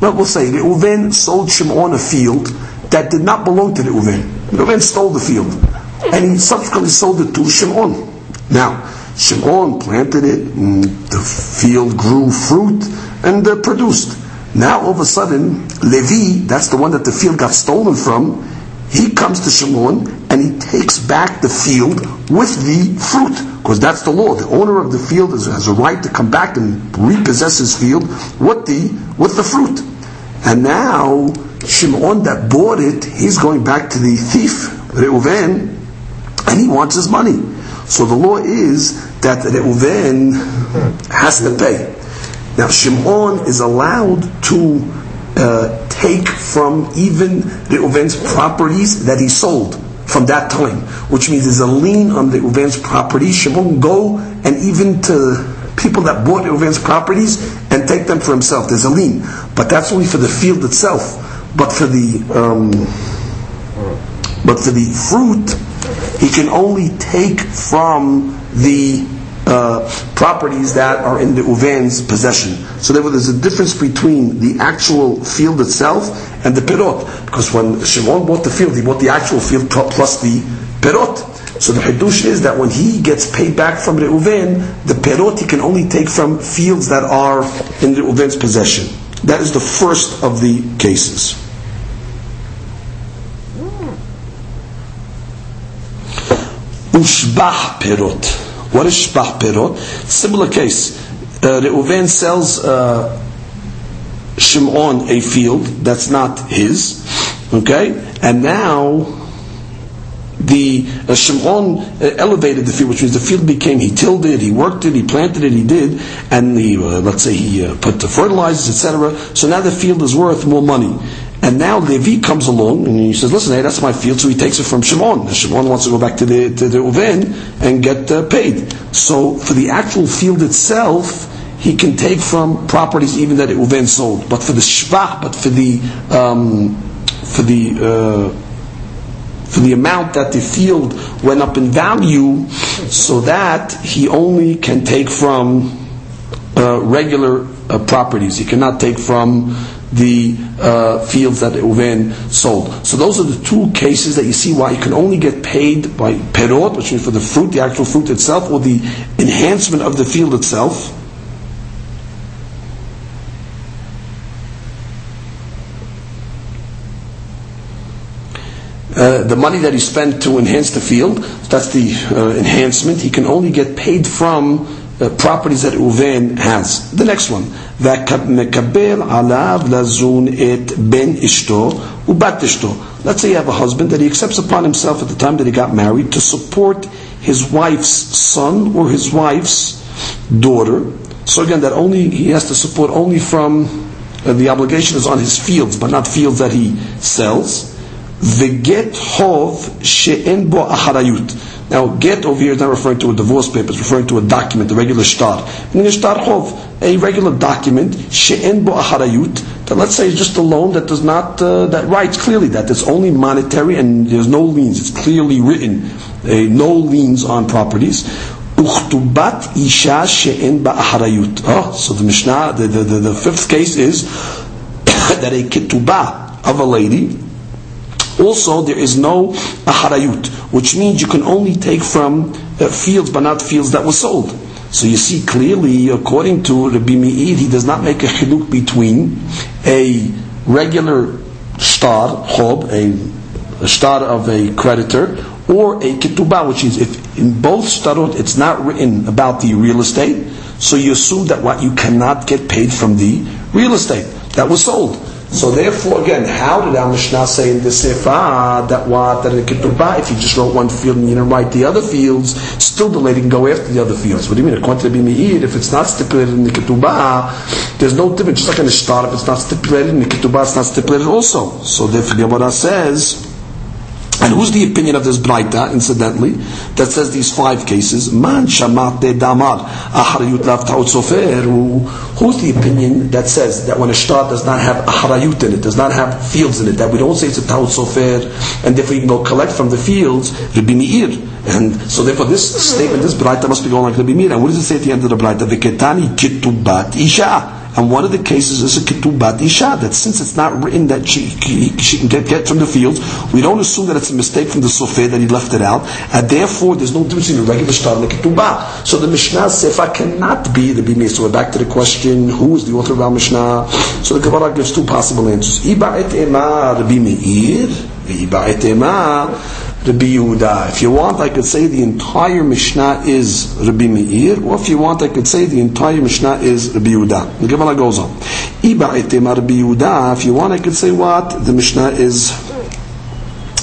well, we'll say Reuven sold Shimon a field that did not belong to Reuven. Reuven stole the field, and he subsequently sold it to Shimon. Now, Shimon planted it, the field grew fruit, and produced. Now, all of a sudden, Levi, that's the one that the field got stolen from, he comes to Shimon, and he takes back the field with the fruit. Because that's the law. The owner of the field has a right to come back and repossess his field with the fruit. And now, Shimon that bought it, he's going back to the thief, Reuven, and he wants his money. So the law is that Reuven has to pay. Now, Shimon is allowed to take from even Reuven's properties that he sold from that time, which means there's a lien on the Reuven's property. Shimon go and even to people that bought Reuven's properties and take them for himself. There's a lien, but that's only for the field itself. But for the fruit, he can only take from the properties that are in the Reuven's possession. So therefore, there's a difference between the actual field itself and the perot, because when Shimon bought the field, he bought the actual field plus the perot. So the Hiddush is that when he gets paid back from Reuven, the perot he can only take from fields that are in the Reuven's possession. That is the first of the cases. Ushbah perot. What is Shbach Perot? Similar case. Reuven sells Shimon a field that's not his. Okay? And now the Shimon elevated the field, which means the field became, he tilled it, he worked it, he planted it, he did, and he put the fertilizers, etc. So now the field is worth more money. And now Levi comes along and he says, listen, hey, that's my field. So he takes it from Shimon. Shimon wants to go back to the Reuven and get paid. So for the actual field itself, he can take from properties even that Reuven sold. But for the shvach, for the amount that the field went up in value, so that he only can take from regular properties. He cannot take from the fields that Reuven sold. So those are the two cases that you see why you can only get paid by perot, which means for the fruit, the actual fruit itself, or the enhancement of the field itself. The money that he spent to enhance the field, that's the enhancement. He can only get paid from properties that Reuven has. The next one, let's say you have a husband that he accepts upon himself at the time that he got married to support his wife's son or his wife's daughter. So again, that only he has to support only from the obligation is on his fields, but not fields that he sells. Veget hov she'en bo acharayut. Now, get over here is not referring to a divorce paper, it's referring to a document, a regular shtar. A regular document, she'en bo acharayut, that let's say it's just a loan that does not, that writes clearly that it's only monetary and there's no liens. It's clearly written, no liens on properties. Uchtubat isha she'en ba acharayut. So the Mishnah, the fifth case is that a ketubah of a lady, also, there is no acharayut, which means you can only take from fields, but not fields that were sold. So you see clearly, according to Rabbi Meir, he does not make a chiluk between a regular shtar, chob, a shtar of a creditor, or a ketubah, which is if in both shtarot it's not written about the real estate, so you assume that what you cannot get paid from the real estate that was sold. So therefore, again, how did our Mishnah say in the Sefer that what that a ketubah, if you just wrote one field and you didn't write the other fields, still the lady can go after the other fields? What do you mean? According to Rabbi Meir, if it's not stipulated in the ketubah, there's no difference. Just like in the shtar, if it's not stipulated in the ketubah, it's not stipulated also. So therefore, the Gemara says And who's the opinion of this Braita, incidentally, that says these five cases? Man shamate damar ahrayut lavtaut sofer. Who's the opinion that says that when a shtar does not have ahrayut in it, does not have fields in it, that we don't say it's a taut sofer, and therefore you can collect from the fields, Rabbi Meir. And so therefore this statement, this Braita must be going like Rabbi Meir. And what does it say at the end of the Braita? V'ketani ketubat isha. And one of the cases is a ketubat isha, that since it's not written that she can get from the fields, we don't assume that it's a mistake from the sofer that he left it out, and therefore there's no difference between a regular shtar and a ketubah. So the Mishnah Sefa cannot be the Bimir. So we're back to the question, who is the author of our Mishnah? So the Gemara gives two possible answers. Iba'et ema Rabbi Meir, Iba'et ema Rabbi Yehuda. If you want, I could say the entire Mishnah is Rabbi Meir, or if you want, I could say the entire Mishnah is Rabbi Yehuda. The Gemara goes on. If you want, I could say what? The Mishnah is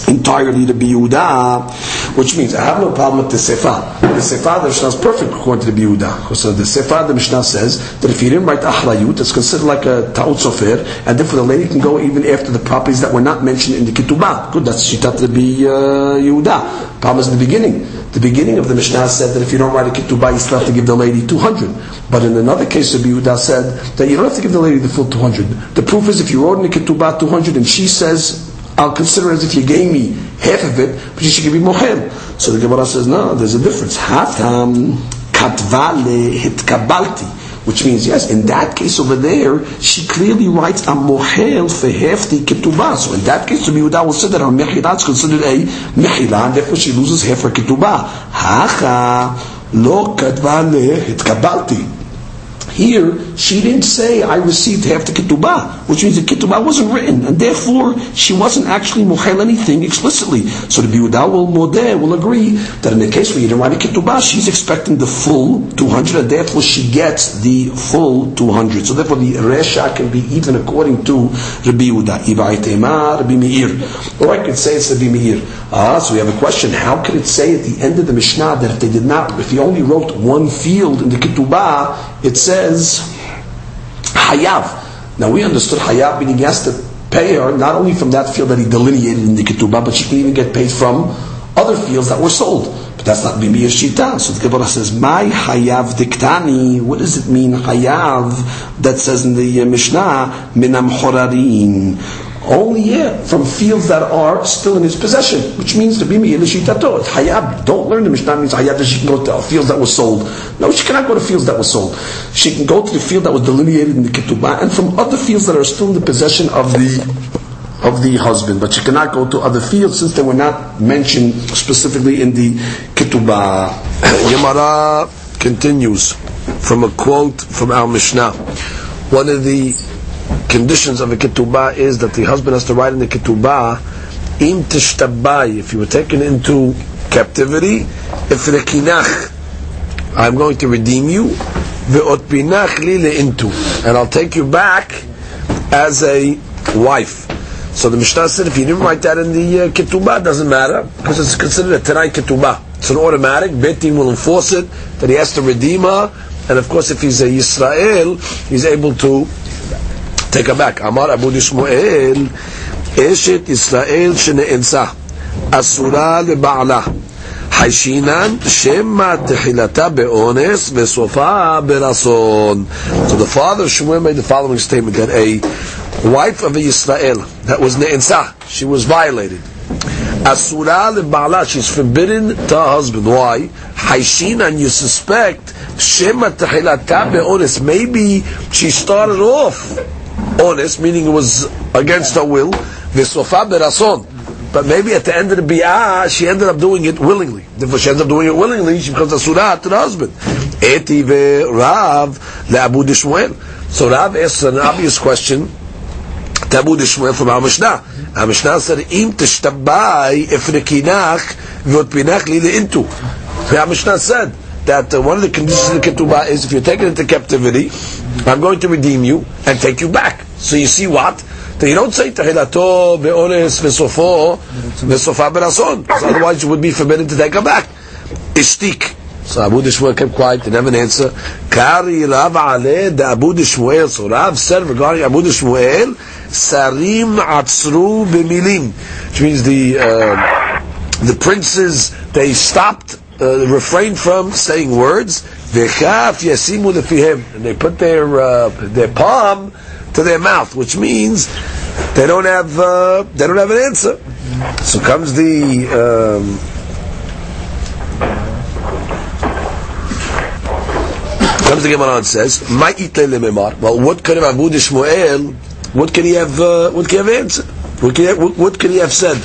entirely Rabbi Yehuda, which means I have no problem with the Sefa. The Sefa of the Mishnah is perfect according to Rabbi Yehuda. So the Sefa of the Mishnah says that if you didn't write Ahrayut, it's considered like a Ta'ut Sofer, and therefore the lady can go even after the properties that were not mentioned in the Ketubah. Good, that's Shitat Rabbi Yehuda. Problem is in the beginning. The beginning of the Mishnah said that if you don't write a ketubah, you still have to give the lady 200. But in another case, Rabbi Yehuda said that you don't have to give the lady the full 200. The proof is if you wrote in a ketubah 200 and she says, I'll consider as if you gave me half of it, but you should give me mochel. So the Gemara says, no, there's a difference. Hatam katvale hitkabalti. Which means, yes, in that case over there, she clearly writes a mohel for half the ketubah. So in that case, Rabbi Yehuda will say that her mechilah is considered a mechilah, and therefore she loses half her ketubah. Hacha lo katva hitkabalti. Here, she didn't say, I received half the ketubah, which means the ketubah wasn't written, and therefore she wasn't actually mohel anything explicitly. So Rabbi Yehuda will agree that in the case where you didn't write a ketubah, she's expecting the full 200, and therefore she gets the full 200. So therefore the resha can be even according to Rabbi Yehuda. Iba'itema Rabbi Meir. Or I could say it's Rabbi Meir. So we have a question, how could it say at the end of the Mishnah that if they did not, if you only wrote one field in the ketubah, it says Hayav. Now we understood Hayav meaning he has to pay her not only from that field that he delineated in the Ketubah, but she can even get paid from other fields that were sold. But that's not Bimir Shita. So the Gemara says, "My Hayav Diktani." What does it mean Hayav? That says in the Mishnah, Minam Horarin. Only from fields that are still in his possession, which means to be me in the shitato. Hayab, don't learn the Mishnah means hayab that she can go to fields that were sold. No, she cannot go to fields that were sold. She can go to the field that was delineated in the ketubah and from other fields that are still in the possession of the husband, but she cannot go to other fields since they were not mentioned specifically in the ketubah. Gemara continues from a quote from our Mishnah. One of the conditions of a ketubah is that the husband has to write in the ketubah, im tishtabai, if you were taken into captivity, ifrekinach, I'm going to redeem you, ve'otpinach li le'intu, and I'll take you back as a wife. So the Mishnah said if you didn't write that in the ketubah, it doesn't matter, because it's considered a terai ketubah. It's an automatic, Betim will enforce it, that he has to redeem her, and of course if he's a Yisrael, he's able to take her back. Amar Abu Yishmuel, Eshet Yisrael shene'ensa, asura leba'ala, hayshinan shema tehilata be'ones ve'sofa berason. So the father of Shmuel made the following statement, that a wife of a Yisrael, that was ne'ensa, she was violated. Asura leba'ala, she's forbidden to her husband. Why? Hayshinan, you suspect, shema tehilata be'ones, maybe she started off honest, meaning it was against her will, but maybe at the end of the bi'ah, she ended up doing it willingly. Therefore, she ended up doing it willingly, she becomes a surah to the husband. Eti ve'rav le'abu dishmuel. So Rav asks an obvious question to Abu Dishmuel from our Mishnah. Our Mishnah said, im tishtabai ifrikinach v'otpinach li le'intu. Our Mishnah said that one of the conditions of the ketubah is if you're taken into captivity, I'm going to redeem you and take you back. So you see what? That you don't say Tehilato be'ones v'sofo v'sofa berason. Otherwise you would be forbidden to take her back. Ishtik. So Abu Dishmuel kept quiet, didn't have an answer. Kari Rav Ale da Abu Dishmuel. So Rav said regarding Abu Dishmuel, Sarim atzru b'milim. Which means the the princes, they stopped, refrained from saying words, and they put their palm to their mouth, which means they don't have an answer. So comes the Gemara and says, well, what can he have said?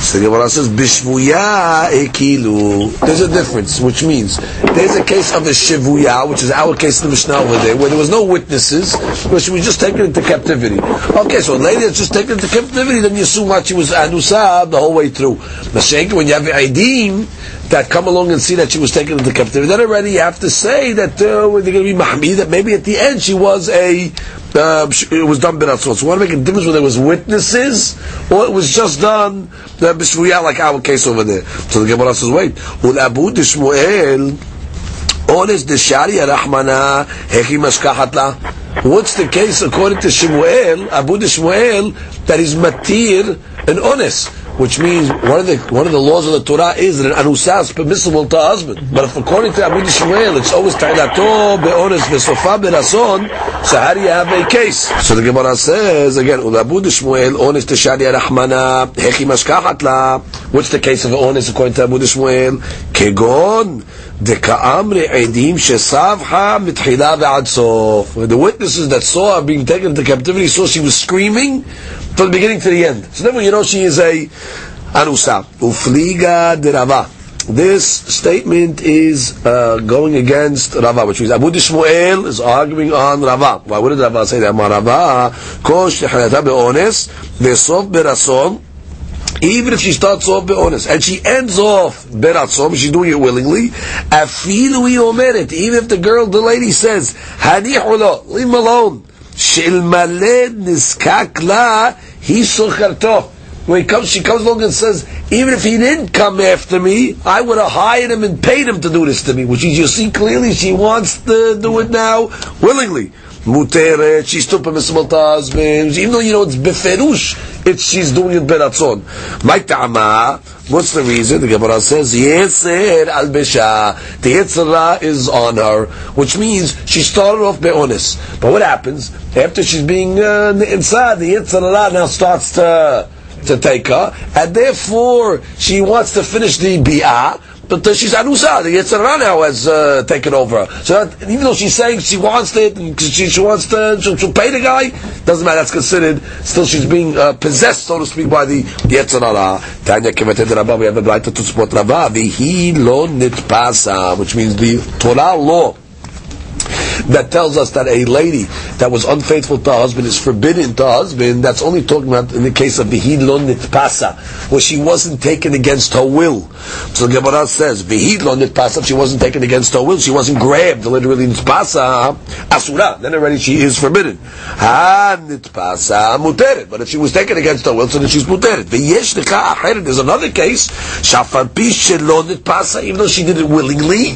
So the Gemara says, Bishvuya ekilu. There's a difference, which means there's a case of a shivuya, which is our case in the Mishnah over there, where there was no witnesses, which we just taken into captivity. Okay, so a lady that's just taken into captivity, then you assume that she was anusab the whole way through. When you have aidim that come along and see that she was taken into captivity, then already you have to say that they're going to be mahmi, that maybe at the end she was it was done b'ratzon. So we want to make a difference whether there was witnesses or it was just done b'shvuyah, like our case over there. So the Gemara says, wait, ul'abu d'shmuel ones d'shari ha'rachmana hechi mashkahat la. What's the case according to Shmuel, Abu d'shmuel, that is matir and honest? Which means one of the laws of the Torah is that an anusah is permissible to a husband. But if according to Abu Shmuel, it's always ta'inato be'ones ve'sofa be'rason, so how do you have a case? So the Gemara says again, Abu Shmuel ones teshadi arachmana hechi mashkachat la. What's the case of ones according to Abu Shmuel? Kegon dekaamre edim shesavcha mitchila ve'ad sof. The witnesses that saw her being taken into captivity saw she was screaming from the beginning to the end. So then you know she is a Anusa. Ufliga de Rava. This statement is going against Rava, which means Abu Shmuel is arguing on Rava. Why would Rava say that? Rava, kosh techanata be'ones, ve'sof be'rason. Even if she starts off be'ones, and she ends off be'ratzom, she's doing it willingly, afilu yomeret, even if the lady says, hanihu lo, leave him alone, she'ilmaled niskak la, he sukharto. When she comes along and says, even if he didn't come after me, I would have hired him and paid him to do this to me. Which you see clearly, she wants to do it now willingly. Muteret, she's still permissible to husbands, even though you know it's beferush, she's doing it beratzon. What's the reason? The Gemara says, Yeser al Besha. The Yetzirah is on her, which means she started off be'onis. But what happens? After she's being inside, the Yetzirah now starts to take her, and therefore she wants to finish the bi'ah, but she's anusa. The Yetzirah now has taken over her. So that, even though she's saying she wants it, and she'll pay the guy, doesn't matter, that's considered, still she's being possessed, so to speak, by the Yetzirah. Tanya kevetet Rabbah, we have a right to support Rabbah, vihi lo nitpasa, which means the Torah law that tells us that a lady that was unfaithful to her husband is forbidden to her husband, that's only talking about in the case of Vihid lo nitpasa, where she wasn't taken against her will. So the Gemara says, Vihid lo nitpasa, if she wasn't taken against her will, she wasn't grabbed, literally nitpasa, asura, then already she is forbidden. Ha nitpasa muteret, but if she was taken against her will, so then she's muteret. V'yesh l'cha acheret, there's another case, shafarpi shelo nitpasa, even though she did it willingly,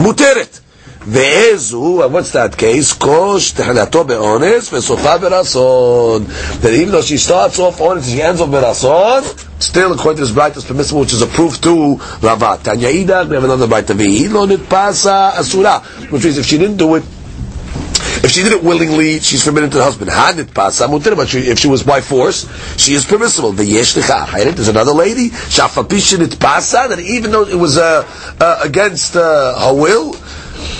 muteret. Ve'ezu, what's that case? Kosh tehanato be'ones ve'sofa be'rason. That even though she starts off ones, she ends off be'rason, still according to this bright is permissible, which is approved to Rava. Tanya Idak, we have another bright. Ve'hi lo nitpasa asura, which means if she did it willingly, she's forbidden to the husband. Hadit pasa muter, but if she was by force, she is permissible. V'yesh lecha acheret, there's another lady, shafapishinit pasa, that even though it was against her will,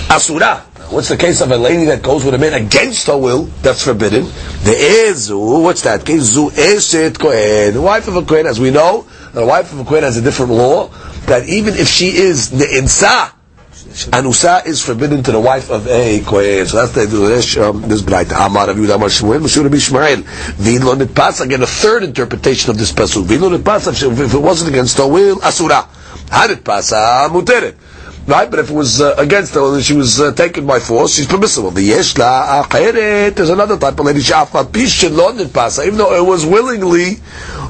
asura. What's the case of a lady that goes with a man against her will? That's forbidden. What's that case? Zu eshet kohen. The wife of a kohen, as we know, the wife of a kohen has a different law, that even if she is ne'insa, anusa is forbidden to the wife of a kohen. So that's the this b'raita. Amar Rabbi Yehuda, Amar Shmuel, Meshur Rabbi Shmuel. V'lo nitpasa, again, a third interpretation of this pasuk. V'lo nitpasa, if it wasn't against her will, asura. Hanitpasa muteret. Right, but if it was against her, and she was taken by force, she's permissible. There's another type of lady, even though it was willingly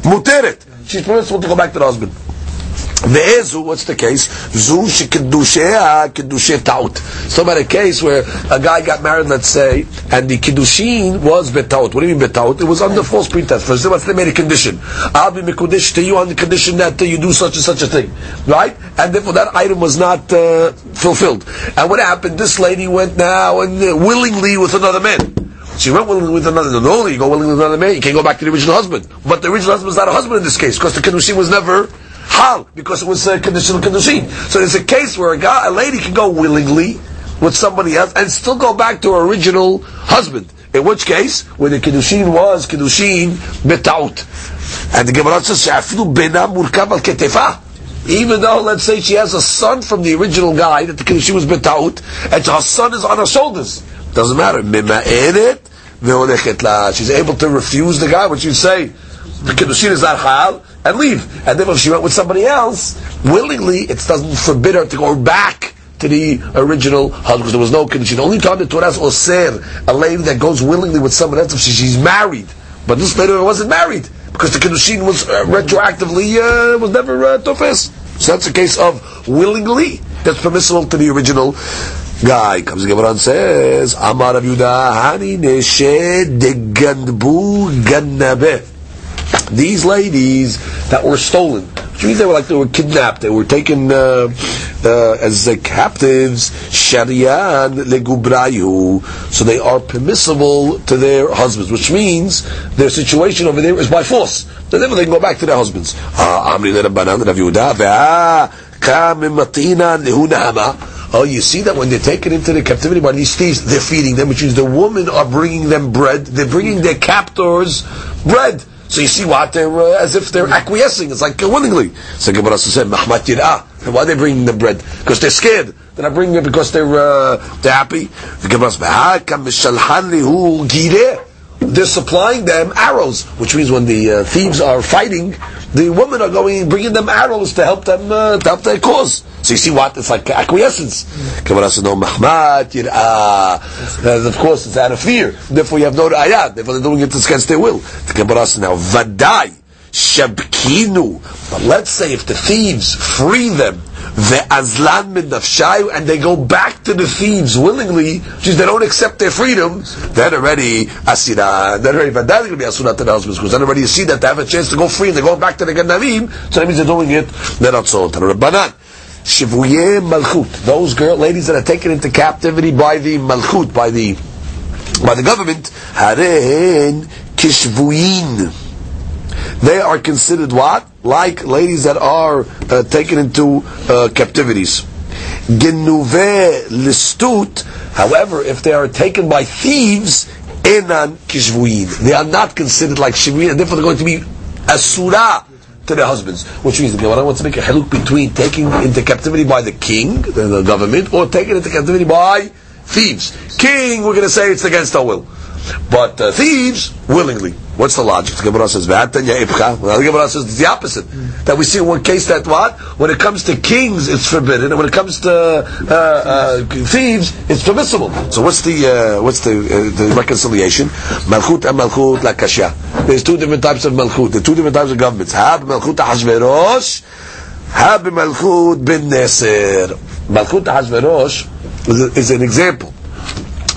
muteret, she's permissible to go back to the husband. Ve'ezu, what's the case? Zu shekedushea kedushe ta'ut. So about a case where a guy got married, let's say, and the kedushin was betaut. What do you mean betaut? It was under false pretense. For instance, they made a condition. I'll be mekudesh to you on the condition that you do such and such a thing. Right? And therefore that item was not fulfilled. And what happened? This lady went now and willingly with another man. She went willingly with another man. Not only you go willingly with another man, you can't go back to the original husband. But the original husband is not a husband in this case, because the kedushin was never... Hal, because it was a conditional kedushin. So there's a case where a lady can go willingly with somebody else and still go back to her original husband. In which case, where the kedushin was kedushin betaut, and the Gemara says she'afilu bena murkav al ketefa. Even though, let's say, she has a son from the original guy that the kedushin was betaut, and her son is on her shoulders, doesn't matter. Mima'eret ve'olechet la. She's able to refuse the guy, which you say the kedushin is not hal, and leave. And then if she went with somebody else, willingly, it doesn't forbid her to go back to the original husband, because there was no condition. The only time the Torah is oser, a lady that goes willingly with someone else, if she's married. But this lady wasn't married, because the Kedushin was retroactively, was never tofes. So that's a case of willingly, that's permissible to the original guy. Comes the Gemara and says, Amar Rabbi Yehuda, Hani neshe deganbu ganabeh. These ladies that were stolen, which means they were kidnapped, they were taken as captives, shariyan legubrayu, so they are permissible to their husbands, which means their situation over there is by force. So therefore they can go back to their husbands. Oh, you see that when they're taken into the captivity by these thieves, they're feeding them, which means the women are bringing them bread, they're bringing their captors bread. So you see what they're as if they're acquiescing. It's like willingly. So Gemara said, "Mahmat yirah." Why are they bringing the bread? Because they're scared. They're not bringing it because they're happy. The Gemara said, "They're supplying them arrows," which means when the thieves are fighting, the women are going bringing them arrows to help them to help their cause. So you see what it's like acquiescence. Gemara says, "No mahmat yirah." Of course, it's out of fear. Therefore, you have no ayat. Therefore, they're doing it against their will. The Gemara says, "Now vaday shabkinu." But let's say if the thieves free them, ve'azlan min nafshayu, and they go back to the thieves willingly, which is they don't accept their freedom, then already asira, then already vaday going to be asura to the husbands, because then already you see that they have a chance to go free and they go back to the ganavim. So that means they're doing it. They're not so Rabbanan. Shivuye Malchut, those ladies that are taken into captivity by the Malchut, by the government, Harehen Kishvuyin. They are considered what? Like ladies that are taken into captivities. Genuve Listut, however, if they are taken by thieves, Enan Kishvuyin. They are not considered like Shvuyin, and therefore they're going to be Asura to their husbands, which means the Gemara wants to make a haluk between taking into captivity by the king, the government, or taking into captivity by thieves. King, we're going to say it's against our will, but thieves willingly. What's the logic? The Gemara says the opposite. That we see in one case that what when it comes to kings it's forbidden, and when it comes to thieves it's permissible. So what's the reconciliation? Malchut and Malchut la kasha. There's two different types of Malchut. There are two different types of governments. Hab Malchut Achashverosh, Hab Malchut Ben Netzer. Malchut Achashverosh is an example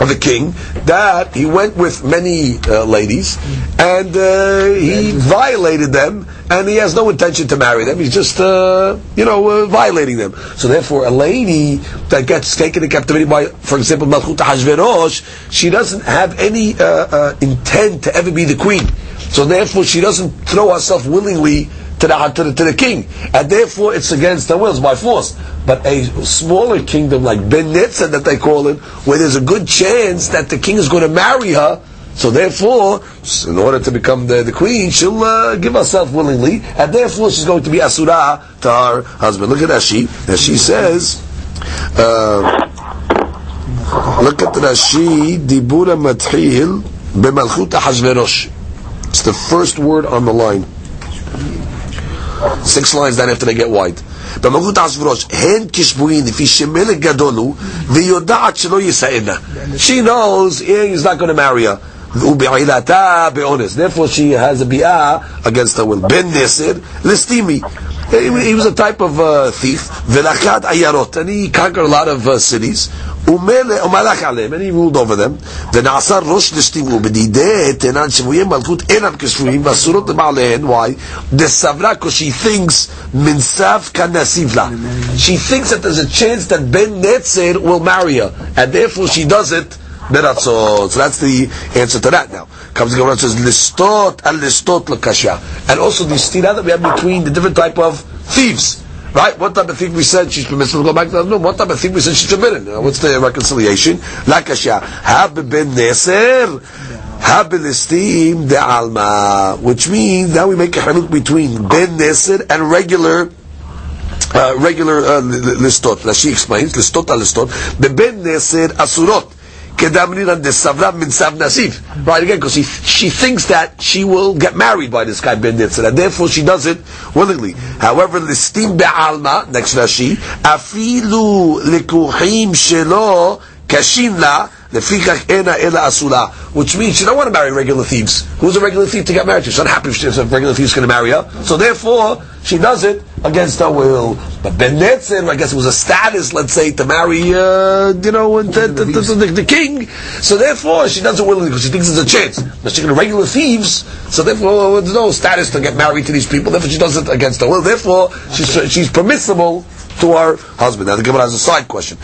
of a king that he went with many ladies and he violated them, and he has no intention to marry them. He's just violating them. So therefore a lady that gets taken in captivity by, for example, Malchut Achashverosh, she doesn't have any intent to ever be the queen. So therefore she doesn't throw herself willingly to the king, and therefore it's against the wills by force. But a smaller kingdom like Ben Netzer that they call it, where there's a good chance that the king is going to marry her, so therefore in order to become the queen she'll give herself willingly, and therefore she's going to be asura to her husband. Look at Rashi. Rashi says look at Rashi Dibura Mathil B'malchut Achashverosh. It's the first word on the line. 6 lines down after they get wide. She knows he's not going to marry her. Therefore she has a bi'ah against her will. Ben Nesir, listimi. He was a type of thief. Velakad ayarot, and he conquered a lot of cities. Umalach alem, and he ruled over them. Venasar rosh l'shtivu b'nideh tenan shivuyem malchut enam k'shvuyim v'asurot l'ma'alehen. Why? Desavra, because she thinks minsav kanasivla. She thinks that there's a chance that Ben Netzer will marry her, and therefore she does it. So that's the answer to that. Now comes the Gemara and says listot al listot l'kasha, and also the stira that we have between the different type of thieves. Right? What type of thing we said she's permissible? Go back to that. No, what type of thing we said she's forbidden? What's the reconciliation? L'kasha hab ben neser hab listim de alma, which means now we make a haluk between ben neser and regular listot. Now she explains listot al listot the ben neser asurot. Right again, because she thinks that she will get married by this guy Ben Netzer, and therefore she does it willingly. However, listim be'alma, next Rashi, afilu lekuchim shelo kashin la lefikach ena ela asula, which means she don't want to marry regular thieves. Who's a regular thief to get married to? She's not happy if a regular thief's going to marry her, so therefore she does it against her will. But Ben Netzer, I guess it was a status, let's say, to marry, the king. So therefore, she doesn't willingly because she thinks there's a chance. But she's going to regular thieves, so therefore there's no status to get married to these people. Therefore, she does it against her will. Therefore, she's permissible to her husband. Now, the Gemara has a side question.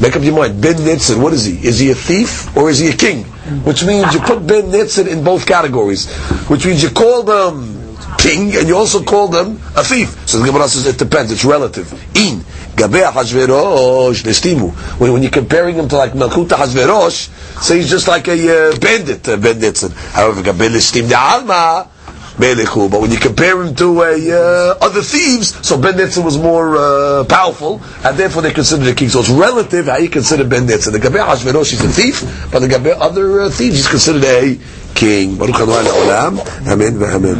Make up your mind. Ben Netzer, what is he? Is he a thief or is he a king? Which means you put Ben Netzer in both categories. Which means you call them king, and you also call them a thief. So the Gemara says it depends, it's relative. In Gabei Achashverosh Nestimu. When you're comparing him to like Malchut Achashverosh, so he's just like a bandit, Ben Netzer. However, Gabei Nestim de Alma, but when you compare him to other thieves, so Ben Netzer was more powerful, and therefore they considered a king. So it's relative how you consider Ben Netzer. The Gabei Achashverosh is a thief, but the Gabei other thieves, he's considered a king. Baruch Adonai Le'olam. Amen.